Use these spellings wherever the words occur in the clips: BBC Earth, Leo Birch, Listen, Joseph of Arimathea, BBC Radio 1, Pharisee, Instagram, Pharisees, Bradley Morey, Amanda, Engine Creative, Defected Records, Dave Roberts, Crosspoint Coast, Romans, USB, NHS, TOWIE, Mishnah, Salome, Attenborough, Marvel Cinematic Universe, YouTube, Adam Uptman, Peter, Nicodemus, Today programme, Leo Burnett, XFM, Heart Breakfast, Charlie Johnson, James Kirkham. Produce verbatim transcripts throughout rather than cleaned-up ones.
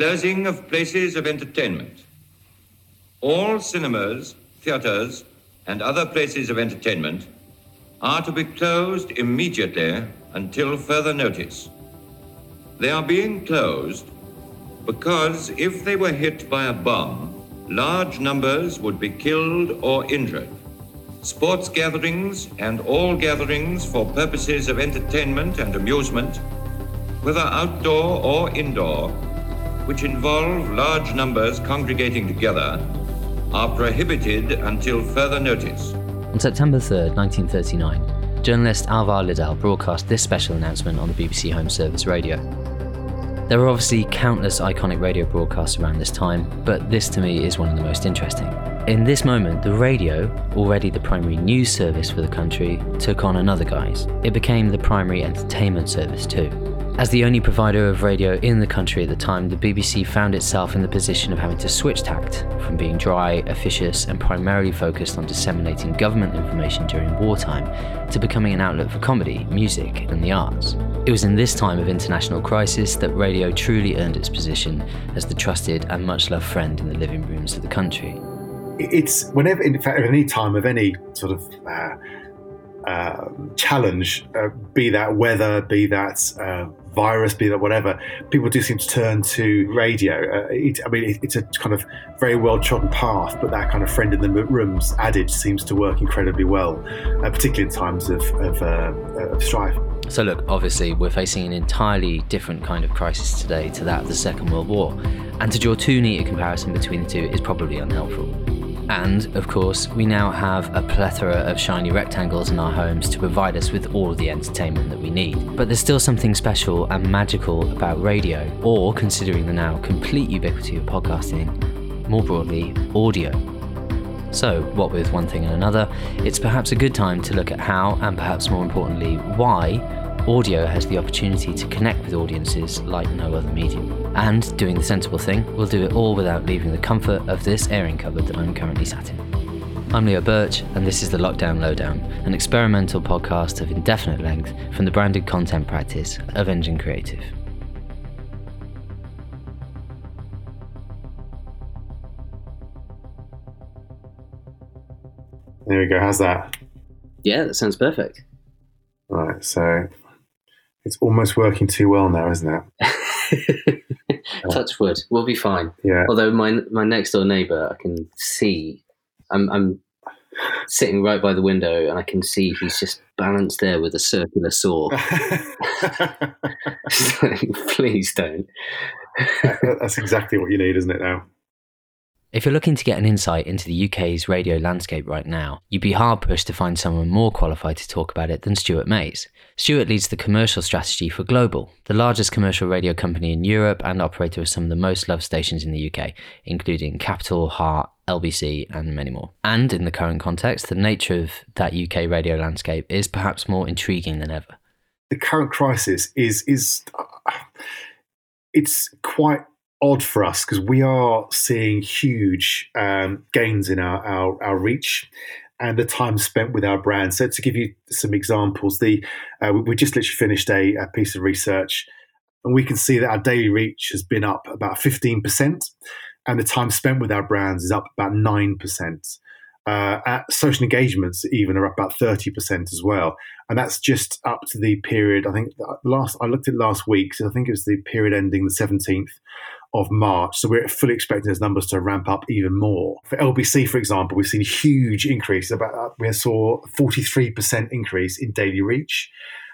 closing of places of entertainment. All cinemas, theatres, and other places of entertainment are to be closed immediately until further notice. They are being closed because if they were hit by a bomb, large numbers would be killed or injured. Sports gatherings and all gatherings for purposes of entertainment and amusement, whether outdoor or indoor, which involve large numbers congregating together, are prohibited until further notice. On September third, nineteen thirty-nine, journalist Alvar Liddell broadcast this special announcement on the B B C Home Service radio. There were obviously countless iconic radio broadcasts around this time, but this to me is one of the most interesting. In this moment, the radio, already the primary news service for the country, took on another guise. It became the primary entertainment service too. As the only provider of radio in the country at the time, the B B C found itself in the position of having to switch tact from being dry, officious, and primarily focused on disseminating government information during wartime to becoming an outlet for comedy, music, and the arts. It was in this time of international crisis that radio truly earned its position as the trusted and much-loved friend in the living rooms of the country. It's whenever, in fact, at any time of any sort of uh, uh, challenge, uh, be that weather, be that uh, virus, be that whatever, people do seem to turn to radio. Uh, it, I mean, it, it's a kind of very well-trodden path, but that kind of friend in the rooms adage seems to work incredibly well, uh, particularly in times of, of, uh, of strife. So look, obviously we're facing an entirely different kind of crisis today to that of the Second World War, and to draw too neat a comparison between the two is probably unhelpful. And, of course, we now have a plethora of shiny rectangles in our homes to provide us with all the entertainment that we need. But there's still something special and magical about radio, or, considering the now complete ubiquity of podcasting, more broadly, audio. So, what with one thing and another, it's perhaps a good time to look at how, and perhaps more importantly, why, audio has the opportunity to connect with audiences like no other medium. And, doing the sensible thing, we'll do it all without leaving the comfort of this airing cupboard that I'm currently sat in. I'm Leo Birch, and this is The Lockdown Lowdown, an experimental podcast of indefinite length from the branded content practice of Engine Creative. There we go, how's that? Yeah, that sounds perfect. Right, so... it's almost working too well now, isn't it? Touch wood. We'll be fine. Yeah. Although my my next door neighbour, I can see. I'm I'm sitting right by the window, and I can see he's just balanced there with a circular saw. So, please don't. That's exactly what you need, isn't it? Now. If you're looking to get an insight into the U K's radio landscape right now, you'd be hard-pushed to find someone more qualified to talk about it than Stuart Mays. Stuart leads the commercial strategy for Global, the largest commercial radio company in Europe and operator of some of the most loved stations in the U K, including Capital, Heart, L B C, and many more. And in the current context, the nature of that U K radio landscape is perhaps more intriguing than ever. The current crisis is... is uh, it's quite... odd for us because we are seeing huge um, gains in our, our, our reach and the time spent with our brand. So to give you some examples, the uh, we, we just literally finished a, a piece of research, and we can see that our daily reach has been up about fifteen percent, and the time spent with our brands is up about nine percent. Uh, at social engagements even are up about thirty percent as well. And that's just up to the period, I think, last I looked at last week, so I think it was the period ending the seventeenth of March. So we're fully expecting those numbers to ramp up even more. For L B C, for example, we've seen huge increase. About we saw a forty-three percent increase in daily reach.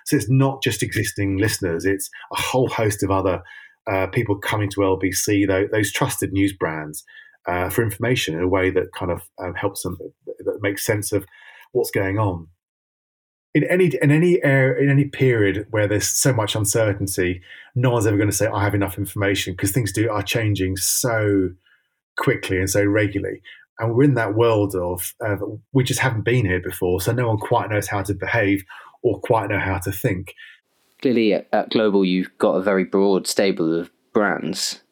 So it's not just existing listeners, it's a whole host of other uh, people coming to L B C, though, those trusted news brands, Uh, for information in a way that kind of um, helps them, that makes sense of what's going on. In any in any era, in any period where there's so much uncertainty, no one's ever going to say, I have enough information, because things do are changing so quickly and so regularly. And we're in that world of, uh, we just haven't been here before, so no one quite knows how to behave or quite know how to think. Clearly at Global, you've got a very broad stable of brands.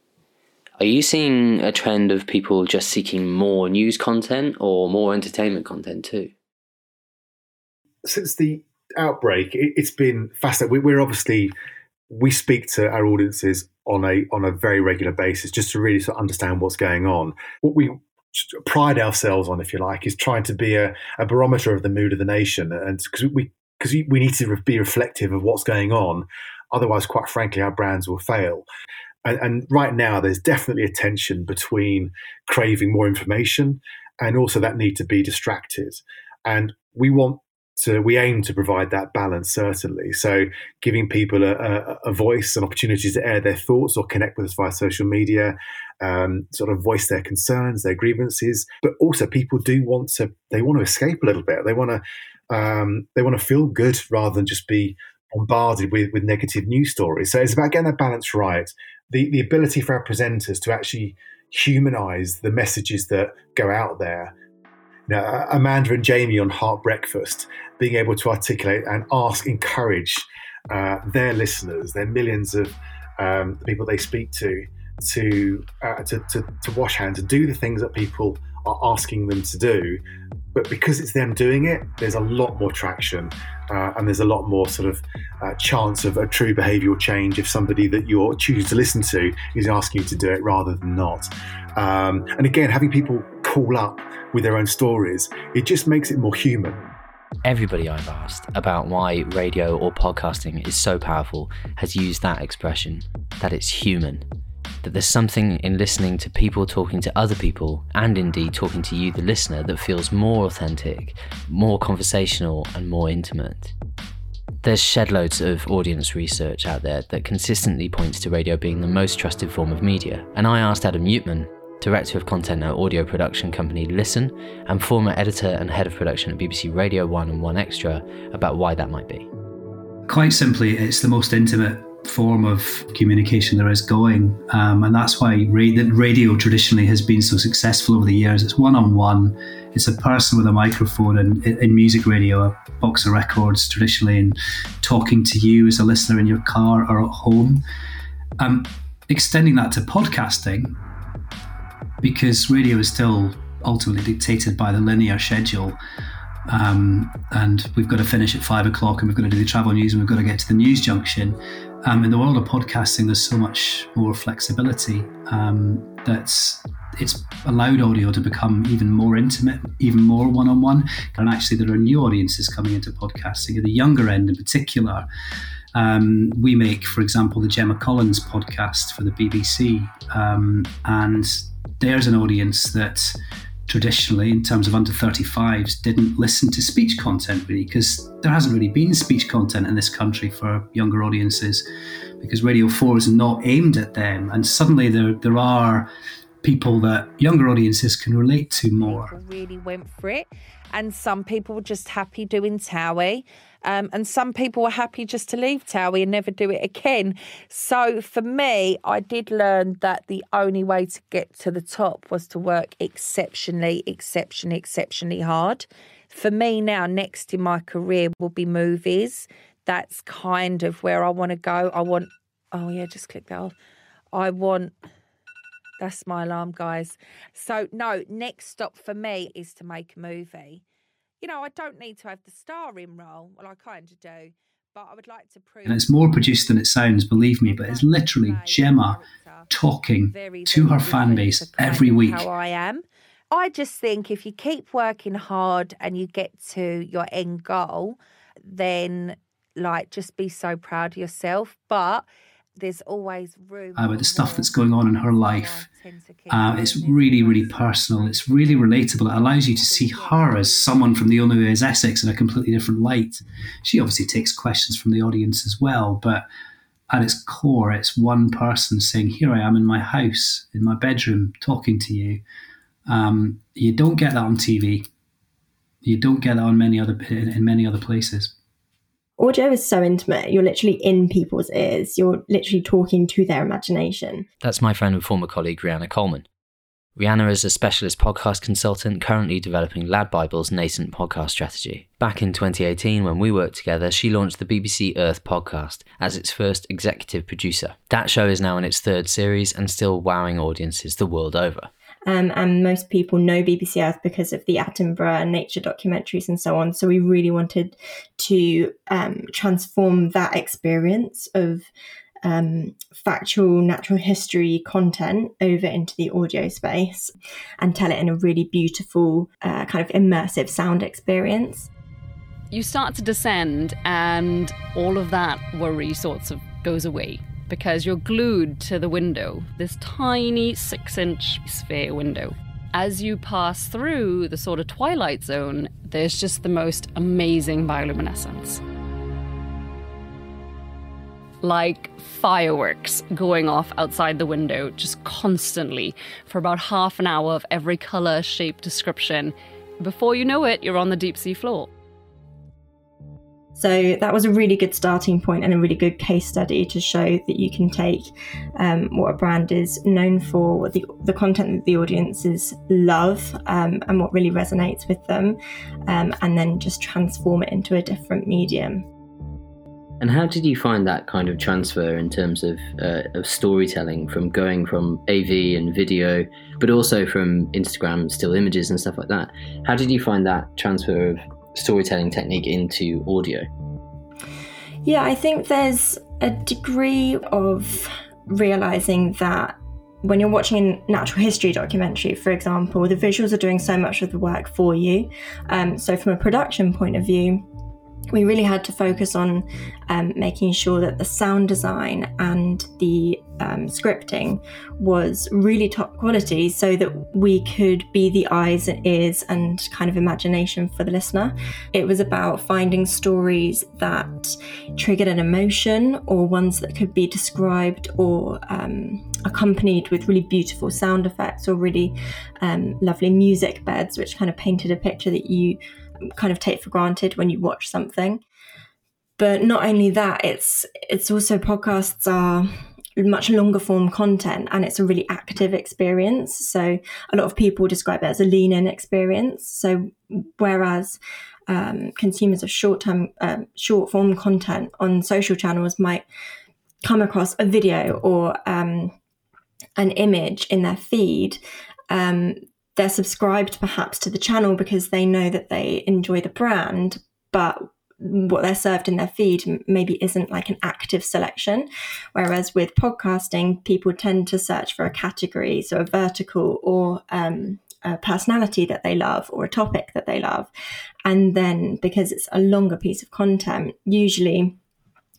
Are you seeing a trend of people just seeking more news content or more entertainment content too? Since the outbreak, it's been fascinating. We're obviously, we speak to our audiences on a on a very regular basis, just to really sort of understand what's going on. What we pride ourselves on, if you like, is trying to be a, a barometer of the mood of the nation, and because we because we need to be reflective of what's going on. Otherwise, quite frankly, our brands will fail. And, and right now, there's definitely a tension between craving more information and also that need to be distracted. And we want to, we aim to provide that balance, certainly. So giving people a, a, a voice and opportunities to air their thoughts or connect with us via social media, um, sort of voice their concerns, their grievances. But also people do want to, they want to escape a little bit. They want to, um, they want to feel good rather than just be bombarded with, with negative news stories. So it's about getting that balance right. The, the ability for our presenters to actually humanize the messages that go out there. You know, Amanda and Jamie on Heart Breakfast, being able to articulate and ask, encourage uh, their listeners, their millions of um, people they speak to, to, uh, to to to wash hands and do the things that people are asking them to do. But because it's them doing it, there's a lot more traction uh, and there's a lot more sort of uh, chance of a true behavioural change if somebody that you're choosing to listen to is asking you to do it rather than not. Um, and again, having people call up with their own stories, it just makes it more human. Everybody I've asked about why radio or podcasting is so powerful has used that expression, that it's human. That there's something in listening to people talking to other people, and indeed talking to you, the listener, that feels more authentic, more conversational, and more intimate. There's shed loads of audience research out there that consistently points to radio being the most trusted form of media, and I asked Adam Uptman, Director of Content at audio production company Listen, and former editor and head of production at B B C Radio one and one Xtra, about why that might be. Quite simply, it's the most intimate form of communication there is going, um, and that's why ra- that radio traditionally has been so successful over the years. It's one-on-one, it's a person with a microphone, and in music radio, a box of records traditionally, and talking to you as a listener in your car or at home. Um, extending that to podcasting, because radio is still ultimately dictated by the linear schedule. Um, and we've got to finish at five o'clock and we've got to do the travel news and we've got to get to the news junction. Um, in the world of podcasting, there's so much more flexibility um, that's it's allowed audio to become even more intimate, even more one-on-one. And actually there are new audiences coming into podcasting at the younger end in particular. Um, we make, for example, the Gemma Collins podcast for the B B C, um, and there's an audience that traditionally, in terms of under thirty-fives, didn't listen to speech content really, because there hasn't really been speech content in this country for younger audiences, because Radio four is not aimed at them. And suddenly there there are people that younger audiences can relate to more. People really went for it, and some people were just happy doing TOWIE, um, and some people were happy just to leave TOWIE and never do it again. So for me, I did learn that the only way to get to the top was to work exceptionally, exceptionally, exceptionally hard. For me now, next in my career will be movies. That's kind of where I want to go. I want, oh yeah, just click that off. I want... That's my alarm, guys. So, no, next stop for me is to make a movie. You know, I don't need to have the starring role. Well, I kind of do, but I would like to prove... And it's more produced than it sounds, believe me, but it's literally Gemma talking to her fan base every week. How I am. I just think if you keep working hard and you get to your end goal, then, like, just be so proud of yourself. But... there's always room about uh, the stuff that's going on in her life. Uh, it's really, really personal. It's really relatable. It allows you to see her as someone from the Only Way is Essex in a completely different light. She obviously takes questions from the audience as well, but at its core, it's one person saying, here I am in my house, in my bedroom, talking to you. Um, you don't get that on T V. You don't get that on many other in, in many other places. Audio is so intimate. You're literally in people's ears. You're literally talking to their imagination. That's my friend and former colleague, Rihanna Coleman. Rihanna is a specialist podcast consultant currently developing Lad Bible's nascent podcast strategy. Back in twenty eighteen, when we worked together, she launched the B B C Earth podcast as its first executive producer. That show is now in its third series and still wowing audiences the world over. Um, and most people know B B C Earth because of the Attenborough and nature documentaries and so on. So we really wanted to um, transform that experience of um, factual natural history content over into the audio space and tell it in a really beautiful uh, kind of immersive sound experience. You start to descend and all of that worry sorts of goes away because you're glued to the window, this tiny six-inch sphere window. As you pass through the sort of twilight zone, there's just the most amazing bioluminescence. Like fireworks going off outside the window just constantly for about half an hour of every colour, shape, description. Before you know it, you're on the deep sea floor. So that was a really good starting point and a really good case study to show that you can take um, what a brand is known for, what the, the content that the audiences love um, and what really resonates with them, um, and then just transform it into a different medium. And how did you find that kind of transfer in terms of, uh, of storytelling from going from A V and video, but also from Instagram still images and stuff like that? How did you find that transfer of storytelling technique into audio? Yeah, I think there's a degree of realizing that when you're watching a natural history documentary, for example, the visuals are doing so much of the work for you. Um, so from a production point of view, we really had to focus on um, making sure that the sound design and the um, scripting was really top quality so that we could be the eyes and ears and kind of imagination for the listener. It was about finding stories that triggered an emotion or ones that could be described or um, accompanied with really beautiful sound effects or really um, lovely music beds, which kind of painted a picture that you kind of take for granted when you watch something. But not only that, it's it's also podcasts are much longer form content and it's a really active experience. So a lot of people describe it as a lean-in experience. So whereas um, consumers of short-term, um, short-form content on social channels might come across a video or um, an image in their feed, um, they're subscribed perhaps to the channel because they know that they enjoy the brand, but what they're served in their feed maybe isn't like an active selection. Whereas with podcasting, people tend to search for a category, so a vertical or um, a personality that they love or a topic that they love. And then because it's a longer piece of content, usually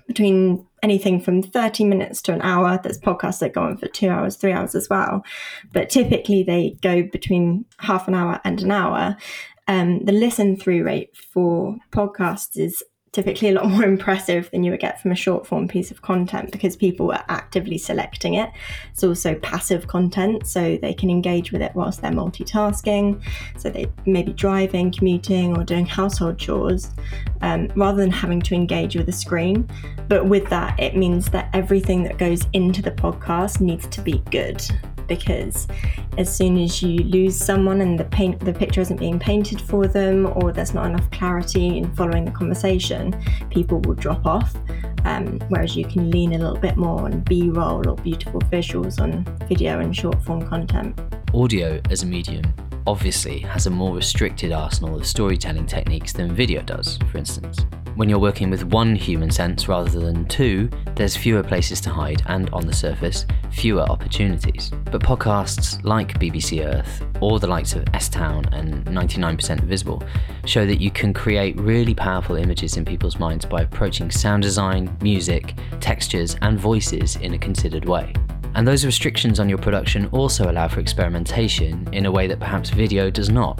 between anything from thirty minutes to an hour. There's podcasts that go on for two hours, three hours as well. But typically they go between half an hour and an hour. Um, the listen through rate for podcasts is typically a lot more impressive than you would get from a short form piece of content because people are actively selecting it. It's also passive content, so they can engage with it whilst they're multitasking. So they may be driving, commuting, or doing household chores, um, rather than having to engage with a screen. But with that, it means that everything that goes into the podcast needs to be good, because as soon as you lose someone and the paint, the picture isn't being painted for them, or there's not enough clarity in following the conversation, people will drop off. Um, whereas you can lean a little bit more on B-roll or beautiful visuals on video and short-form content. Audio as a medium obviously has a more restricted arsenal of storytelling techniques than video does, for instance. When you're working with one human sense rather than two, there's fewer places to hide and, on the surface, fewer opportunities. But podcasts like B B C Earth or the likes of S-Town and ninety-nine percent Invisible show that you can create really powerful images in people's minds by approaching sound design, music, textures and voices in a considered way. And those restrictions on your production also allow for experimentation in a way that perhaps video does not.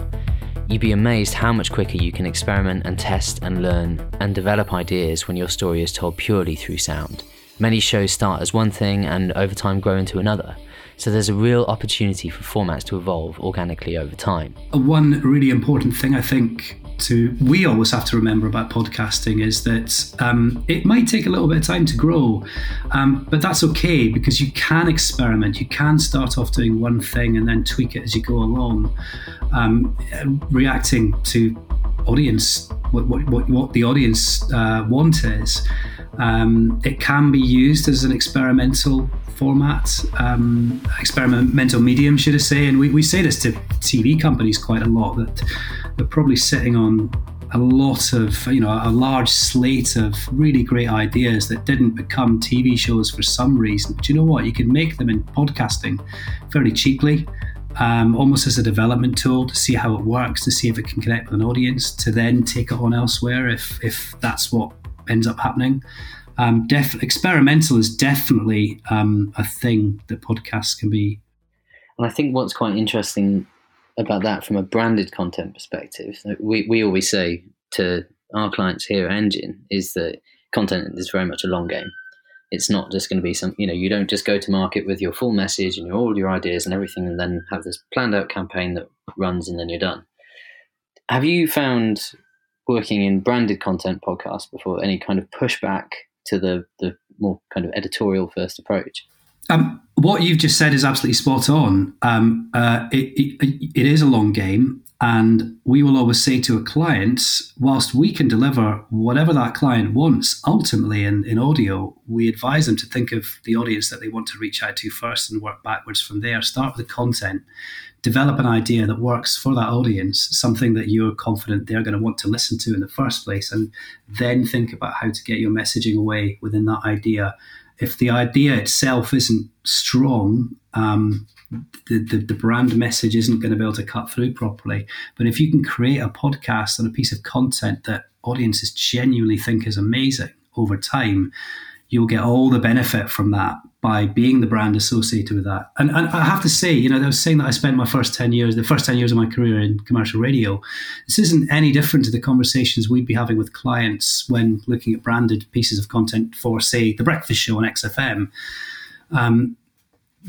You'd be amazed how much quicker you can experiment and test and learn and develop ideas when your story is told purely through sound. Many shows start as one thing and over time grow into another, so there's a real opportunity for formats to evolve organically over time. One really important thing I think to we always have to remember about podcasting is that um, it might take a little bit of time to grow, um, but that's okay because you can experiment. You can start off doing one thing and then tweak it as you go along, um, reacting to audience, what what what, what the audience uh, want is. Um, it can be used as an experimental format, um, experimental medium, should I say. And we, we say this to T V companies quite a lot, that they're probably sitting on a lot of, you know, a large slate of really great ideas that didn't become T V shows for some reason. But you know what? You can make them in podcasting fairly cheaply, um, almost as a development tool to see how it works, to see if it can connect with an audience, to then take it on elsewhere if if that's what ends up happening. Um, def- experimental is definitely um, a thing that podcasts can be. And I think what's quite interesting about that from a branded content perspective, we, we always say to our clients here at Engine is that content is very much a long game. It's not just going to be some, you know, you don't just go to market with your full message and your, all your ideas and everything and then have this planned out campaign that runs and then you're done. Have you found working in branded content podcasts before any kind of pushback to the, the more kind of editorial first approach? Um, what you've just said is absolutely spot on. Um, uh, it, it, it is a long game, and we will always say to a client, whilst we can deliver whatever that client wants, ultimately in, in audio, we advise them to think of the audience that they want to reach out to first and work backwards from there. Start with the content, develop an idea that works for that audience, something that you're confident they're going to want to listen to in the first place, and then think about how to get your messaging away within that idea. If the idea itself isn't strong, um, the, the, the brand message isn't going to be able to cut through properly. But if you can create a podcast and a piece of content that audiences genuinely think is amazing over time, you'll get all the benefit from that by being the brand associated with that. And, and I have to say, you know, I was saying that I spent my first ten years, the first ten years of my career in commercial radio. This isn't any different to the conversations we'd be having with clients when looking at branded pieces of content for, say, The Breakfast Show on X F M. Um,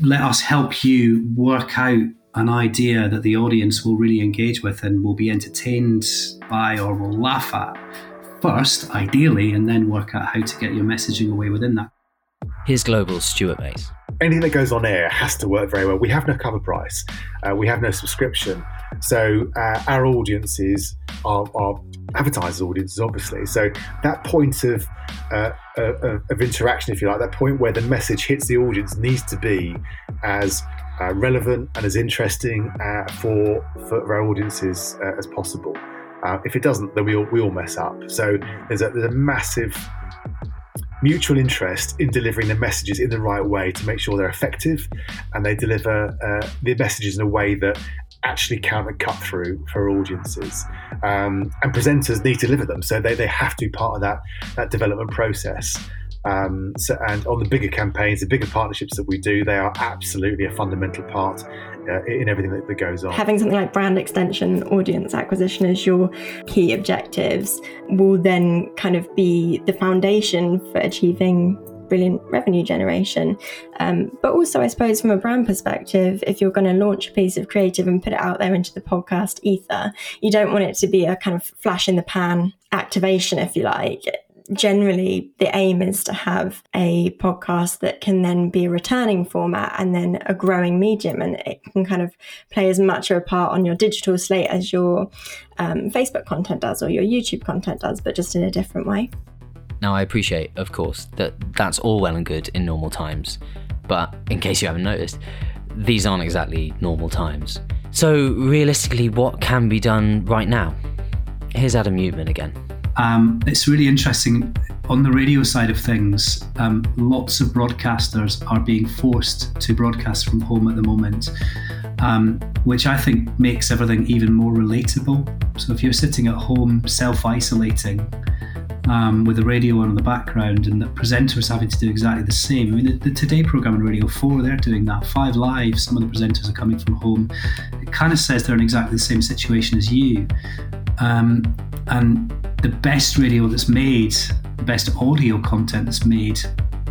let us help you work out an idea that the audience will really engage with and will be entertained by or will laugh at first, ideally, and then work out how to get your messaging away within that. Here's Global's Stuart Mays. Anything that goes on air has to work very well. We have no cover price. Uh, we have no subscription. So uh, our audiences are, are advertisers' audiences, obviously. So that point of, uh, uh, of interaction, if you like, that point where the message hits the audience needs to be as uh, relevant and as interesting uh, for, for our audiences uh, as possible. Uh, if it doesn't, then we all, we all mess up. So there's a, there's a massive mutual interest in delivering the messages in the right way to make sure they're effective and they deliver uh, the messages in a way that actually count and cut through for audiences. Um, and presenters need to deliver them, so they, they have to be part of that, that development process. Um, so, and on the bigger campaigns, the bigger partnerships that we do, they are absolutely a fundamental part uh, in everything that, that goes on. Having something like brand extension, audience acquisition as your key objectives will then kind of be the foundation for achieving brilliant revenue generation. Um, but also, I suppose, from a brand perspective, if you're going to launch a piece of creative and put it out there into the podcast ether, you don't want it to be a kind of flash in the pan activation, if you like. Generally, the aim is to have a podcast that can then be a returning format and then a growing medium, and it can kind of play as much a part on your digital slate as your um, Facebook content does or your YouTube content does, but just in a different way. Now, I appreciate, of course, that that's all well and good in normal times, but in case you haven't noticed, these aren't exactly normal times. So realistically, what can be done right now? Here's Adam Uptman again. Um, it's really interesting. On the radio side of things, um, lots of broadcasters are being forced to broadcast from home at the moment, um, which I think makes everything even more relatable. So if you're sitting at home self-isolating um, with the radio on in the background and the presenters having to do exactly the same, I mean, the, the Today programme on Radio four, they're doing that. Five Live, some of the presenters are coming from home. It kind of says they're in exactly the same situation as you. Um, and the best radio that's made, the best audio content that's made,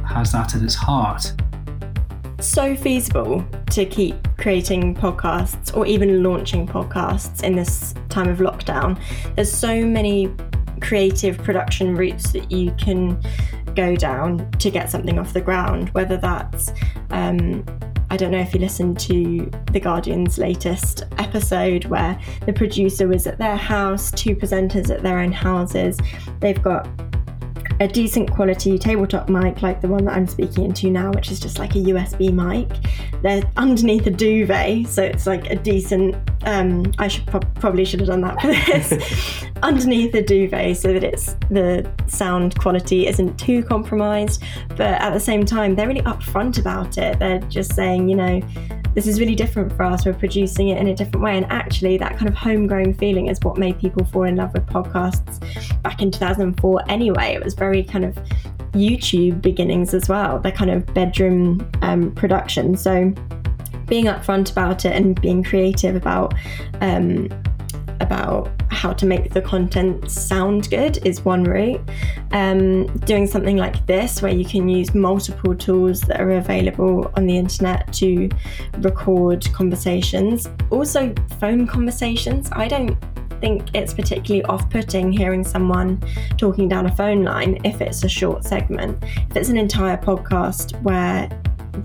has that at its heart. So feasible to keep creating podcasts or even launching podcasts in this time of lockdown. There's so many creative production routes that you can go down to get something off the ground, whether that's um, I don't know if you listened to The Guardian's latest episode where the producer was at their house, two presenters at their own houses. They've got a decent quality tabletop mic like the one that I'm speaking into now, which is just like a U S B mic. They're underneath a duvet, so it's like a decent um, I should pro- probably should have done that for this, underneath the duvet so that it's the sound quality isn't too compromised. But at the same time, they're really upfront about it. They're just saying, you know, this is really different for us. We're producing it in a different way. And actually that kind of homegrown feeling is what made people fall in love with podcasts back in two thousand four anyway. It was very kind of YouTube beginnings as well, the kind of bedroom um, production. So being upfront about it and being creative about um, about how to make the content sound good is one route. Um, doing something like this where you can use multiple tools that are available on the internet to record conversations. Also phone conversations. I don't think it's particularly off-putting hearing someone talking down a phone line if it's a short segment. If it's an entire podcast where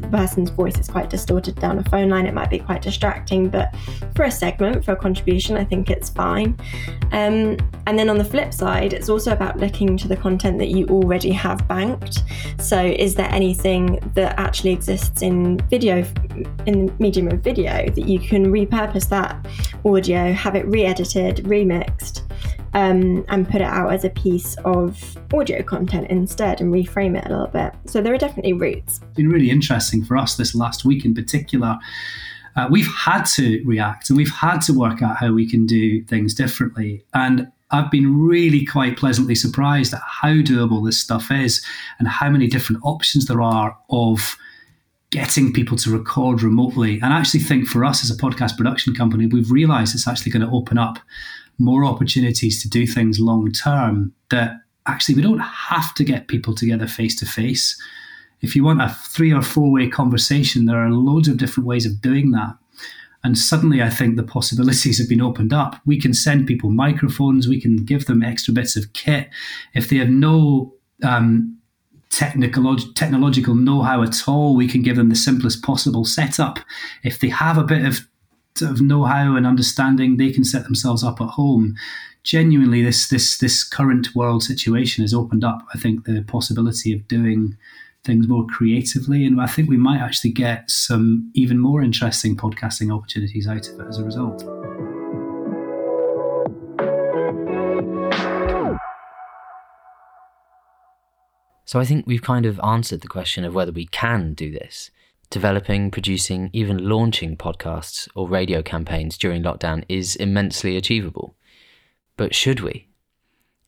the person's voice is quite distorted down a phone line, it might be quite distracting, but for a segment, for a contribution, I think it's fine. Um, and then on the flip side, it's also about looking to the content that you already have banked. So is there anything that actually exists in video, in the medium of video, that you can repurpose that audio, have it re-edited, remixed, Um, and put it out as a piece of audio content instead and reframe it a little bit. So there are definitely routes. It's been really interesting for us this last week in particular. Uh, we've had to react and we've had to work out how we can do things differently. And I've been really quite pleasantly surprised at how doable this stuff is and how many different options there are of getting people to record remotely. And I actually think for us as a podcast production company, we've realised it's actually going to open up more opportunities to do things long term, that actually we don't have to get people together face to face. If you want a three or four way conversation, there are loads of different ways of doing that. And suddenly I think the possibilities have been opened up. We can send people microphones, we can give them extra bits of kit. If they have no um, technolog- technological know-how at all, we can give them the simplest possible setup. If they have a bit of of know-how and understanding, they can set themselves up at home. Genuinely, this this this current world situation has opened up, I think, the possibility of doing things more creatively, and I think we might actually get some even more interesting podcasting opportunities out of it as a result. So I think we've kind of answered the question of whether we can do this. Developing, producing, even launching podcasts or radio campaigns during lockdown is immensely achievable. But should we?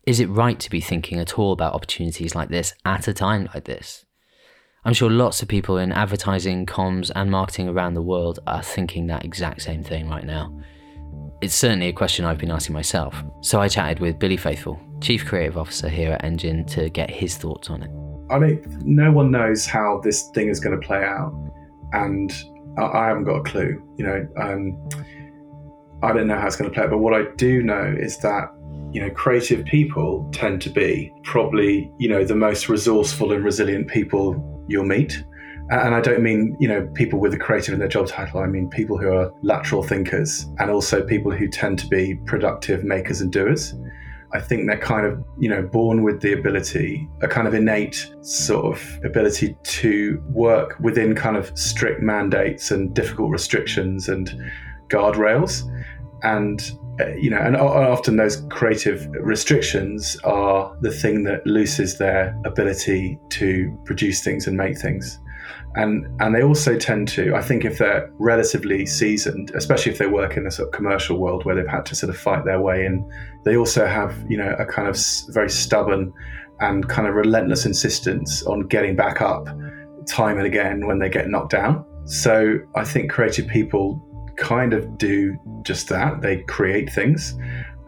Is it right to be thinking at all about opportunities like this at a time like this? I'm sure lots of people in advertising, comms, and marketing around the world are thinking that exact same thing right now. It's certainly a question I've been asking myself, so I chatted with Billy Faithful, Chief Creative Officer here at Engine, to get his thoughts on it. I don't, no one knows how this thing is going to play out, and I, I haven't got a clue. You know, um, I don't know how it's going to play out, but what I do know is that, you know, creative people tend to be probably, you know, the most resourceful and resilient people you'll meet. And I don't mean, you know, people with a creative in their job title. I mean people who are lateral thinkers and also people who tend to be productive makers and doers. I think they're kind of, you know, born with the ability, a kind of innate sort of ability to work within kind of strict mandates and difficult restrictions and guardrails. And, uh, you know, and often those creative restrictions are the thing that looses their ability to produce things and make things. And and they also tend to, I think if they're relatively seasoned, especially if they work in a sort of commercial world where they've had to sort of fight their way in, they also have, you know, a kind of very stubborn and kind of relentless insistence on getting back up time and again when they get knocked down. So I think creative people kind of do just that. They create things.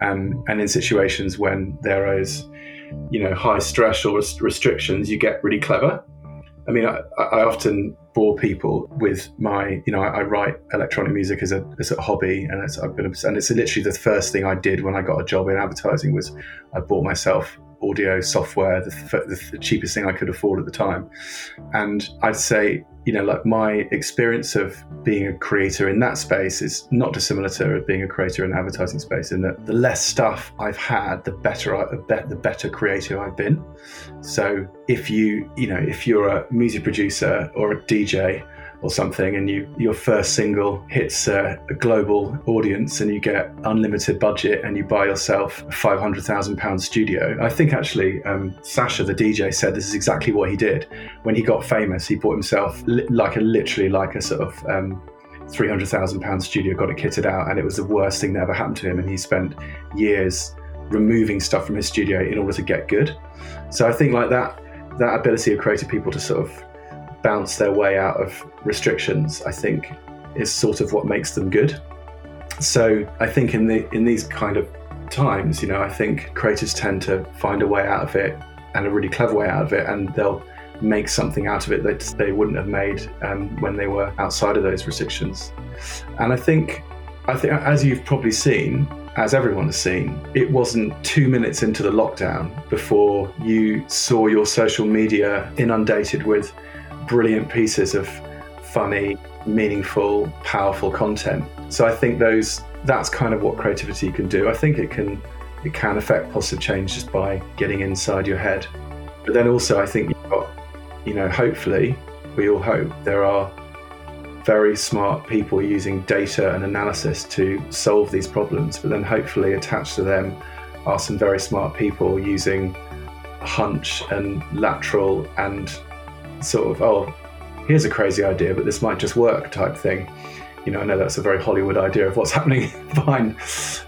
Um, and in situations when there is, you know, high stress or rest- restrictions, you get really clever. I mean, I, I often bore people with my, you know, I, I write electronic music as a, as a hobby, and it's, I've been, and it's literally the first thing I did when I got a job in advertising was I bought myself audio software, the, the cheapest thing I could afford at the time. And I'd say, you know, like my experience of being a creator in that space is not dissimilar to being a creator in the advertising space, in that the less stuff I've had, the better, I, the better creative I've been. So if you, you know, if you're a music producer or a D J or something, and you your first single hits a, a global audience and you get unlimited budget and you buy yourself a five hundred thousand pounds studio. I think actually um, Sasha, the D J, said this is exactly what he did. When he got famous, he bought himself li- like a literally like a sort of um, three hundred thousand pounds studio, got it kitted out, and it was the worst thing that ever happened to him, and he spent years removing stuff from his studio in order to get good. So I think like that that ability of creative people to sort of bounce their way out of restrictions, I think, is sort of what makes them good. So I think in the in these kind of times, you know, I think creatives tend to find a way out of it, and a really clever way out of it, and they'll make something out of it that they wouldn't have made um, when they were outside of those restrictions. And I think, I think, as you've probably seen, as everyone has seen, it wasn't two minutes into the lockdown before you saw your social media inundated with brilliant pieces of funny, meaningful, powerful content. So I think those that's kind of what creativity can do. I think it can it can affect positive change just by getting inside your head. But then also I think you've got, you know, hopefully, we all hope, there are very smart people using data and analysis to solve these problems, but then hopefully attached to them are some very smart people using hunch and lateral and sort of, oh, here's a crazy idea, but this might just work type thing. You know, I know that's a very Hollywood idea of what's happening behind,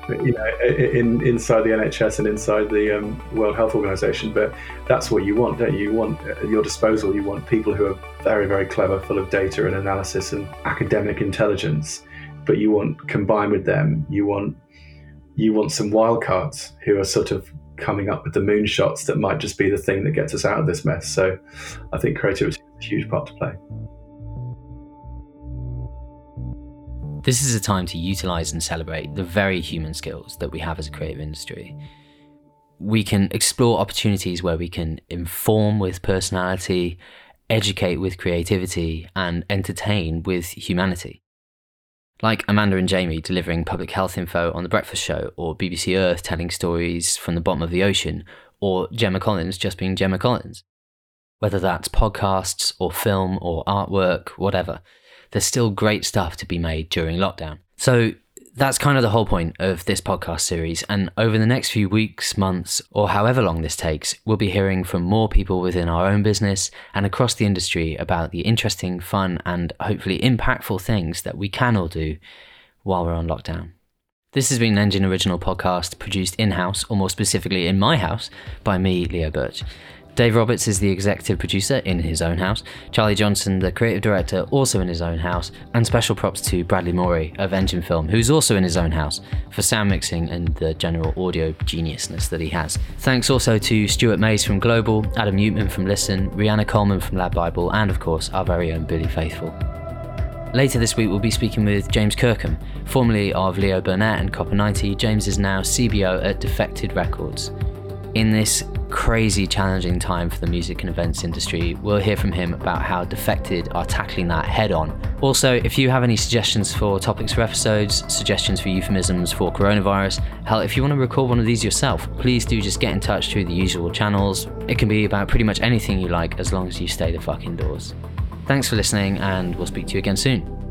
you know, in, inside the N H S and inside the um, World Health Organization, but that's what you want, don't you? You want at your disposal, you want people who are very, very clever, full of data and analysis and academic intelligence, but you want, combined with them, you want you want some wildcards who are sort of coming up with the moonshots that might just be the thing that gets us out of this mess. So I think creativity is a huge part to play. This is a time to utilise and celebrate the very human skills that we have as a creative industry. We can explore opportunities where we can inform with personality, educate with creativity, and entertain with humanity. Like Amanda and Jamie delivering public health info on The Breakfast Show, or B B C Earth telling stories from the bottom of the ocean, or Gemma Collins just being Gemma Collins. Whether that's podcasts, or film, or artwork, whatever. There's still great stuff to be made during lockdown. So that's kind of the whole point of this podcast series. And over the next few weeks, months, or however long this takes, we'll be hearing from more people within our own business and across the industry about the interesting, fun, and hopefully impactful things that we can all do while we're on lockdown. This has been an Engine Original podcast produced in-house, or more specifically in my house, by me, Leo Burnett. Dave Roberts is the executive producer in his own house, Charlie Johnson, the creative director, also in his own house, and special props to Bradley Morey of Engine Film, who's also in his own house, for sound mixing and the general audio geniusness that he has. Thanks also to Stuart Mays from Global, Adam Uptman from Listen, Rihanna Coleman from Lab Bible, and of course, our very own Billy Faithful. Later this week, we'll be speaking with James Kirkham. Formerly of Leo Burnett and Copper ninety, James is now C B O at Defected Records. In this crazy, challenging time for the music and events industry, we'll hear from him about how Defected are tackling that head-on. Also, if you have any suggestions for topics for episodes, suggestions for euphemisms for coronavirus, hell, if you want to record one of these yourself, please do just get in touch through the usual channels. It can be about pretty much anything you like, as long as you stay the fuck indoors. Thanks for listening, and we'll speak to you again soon.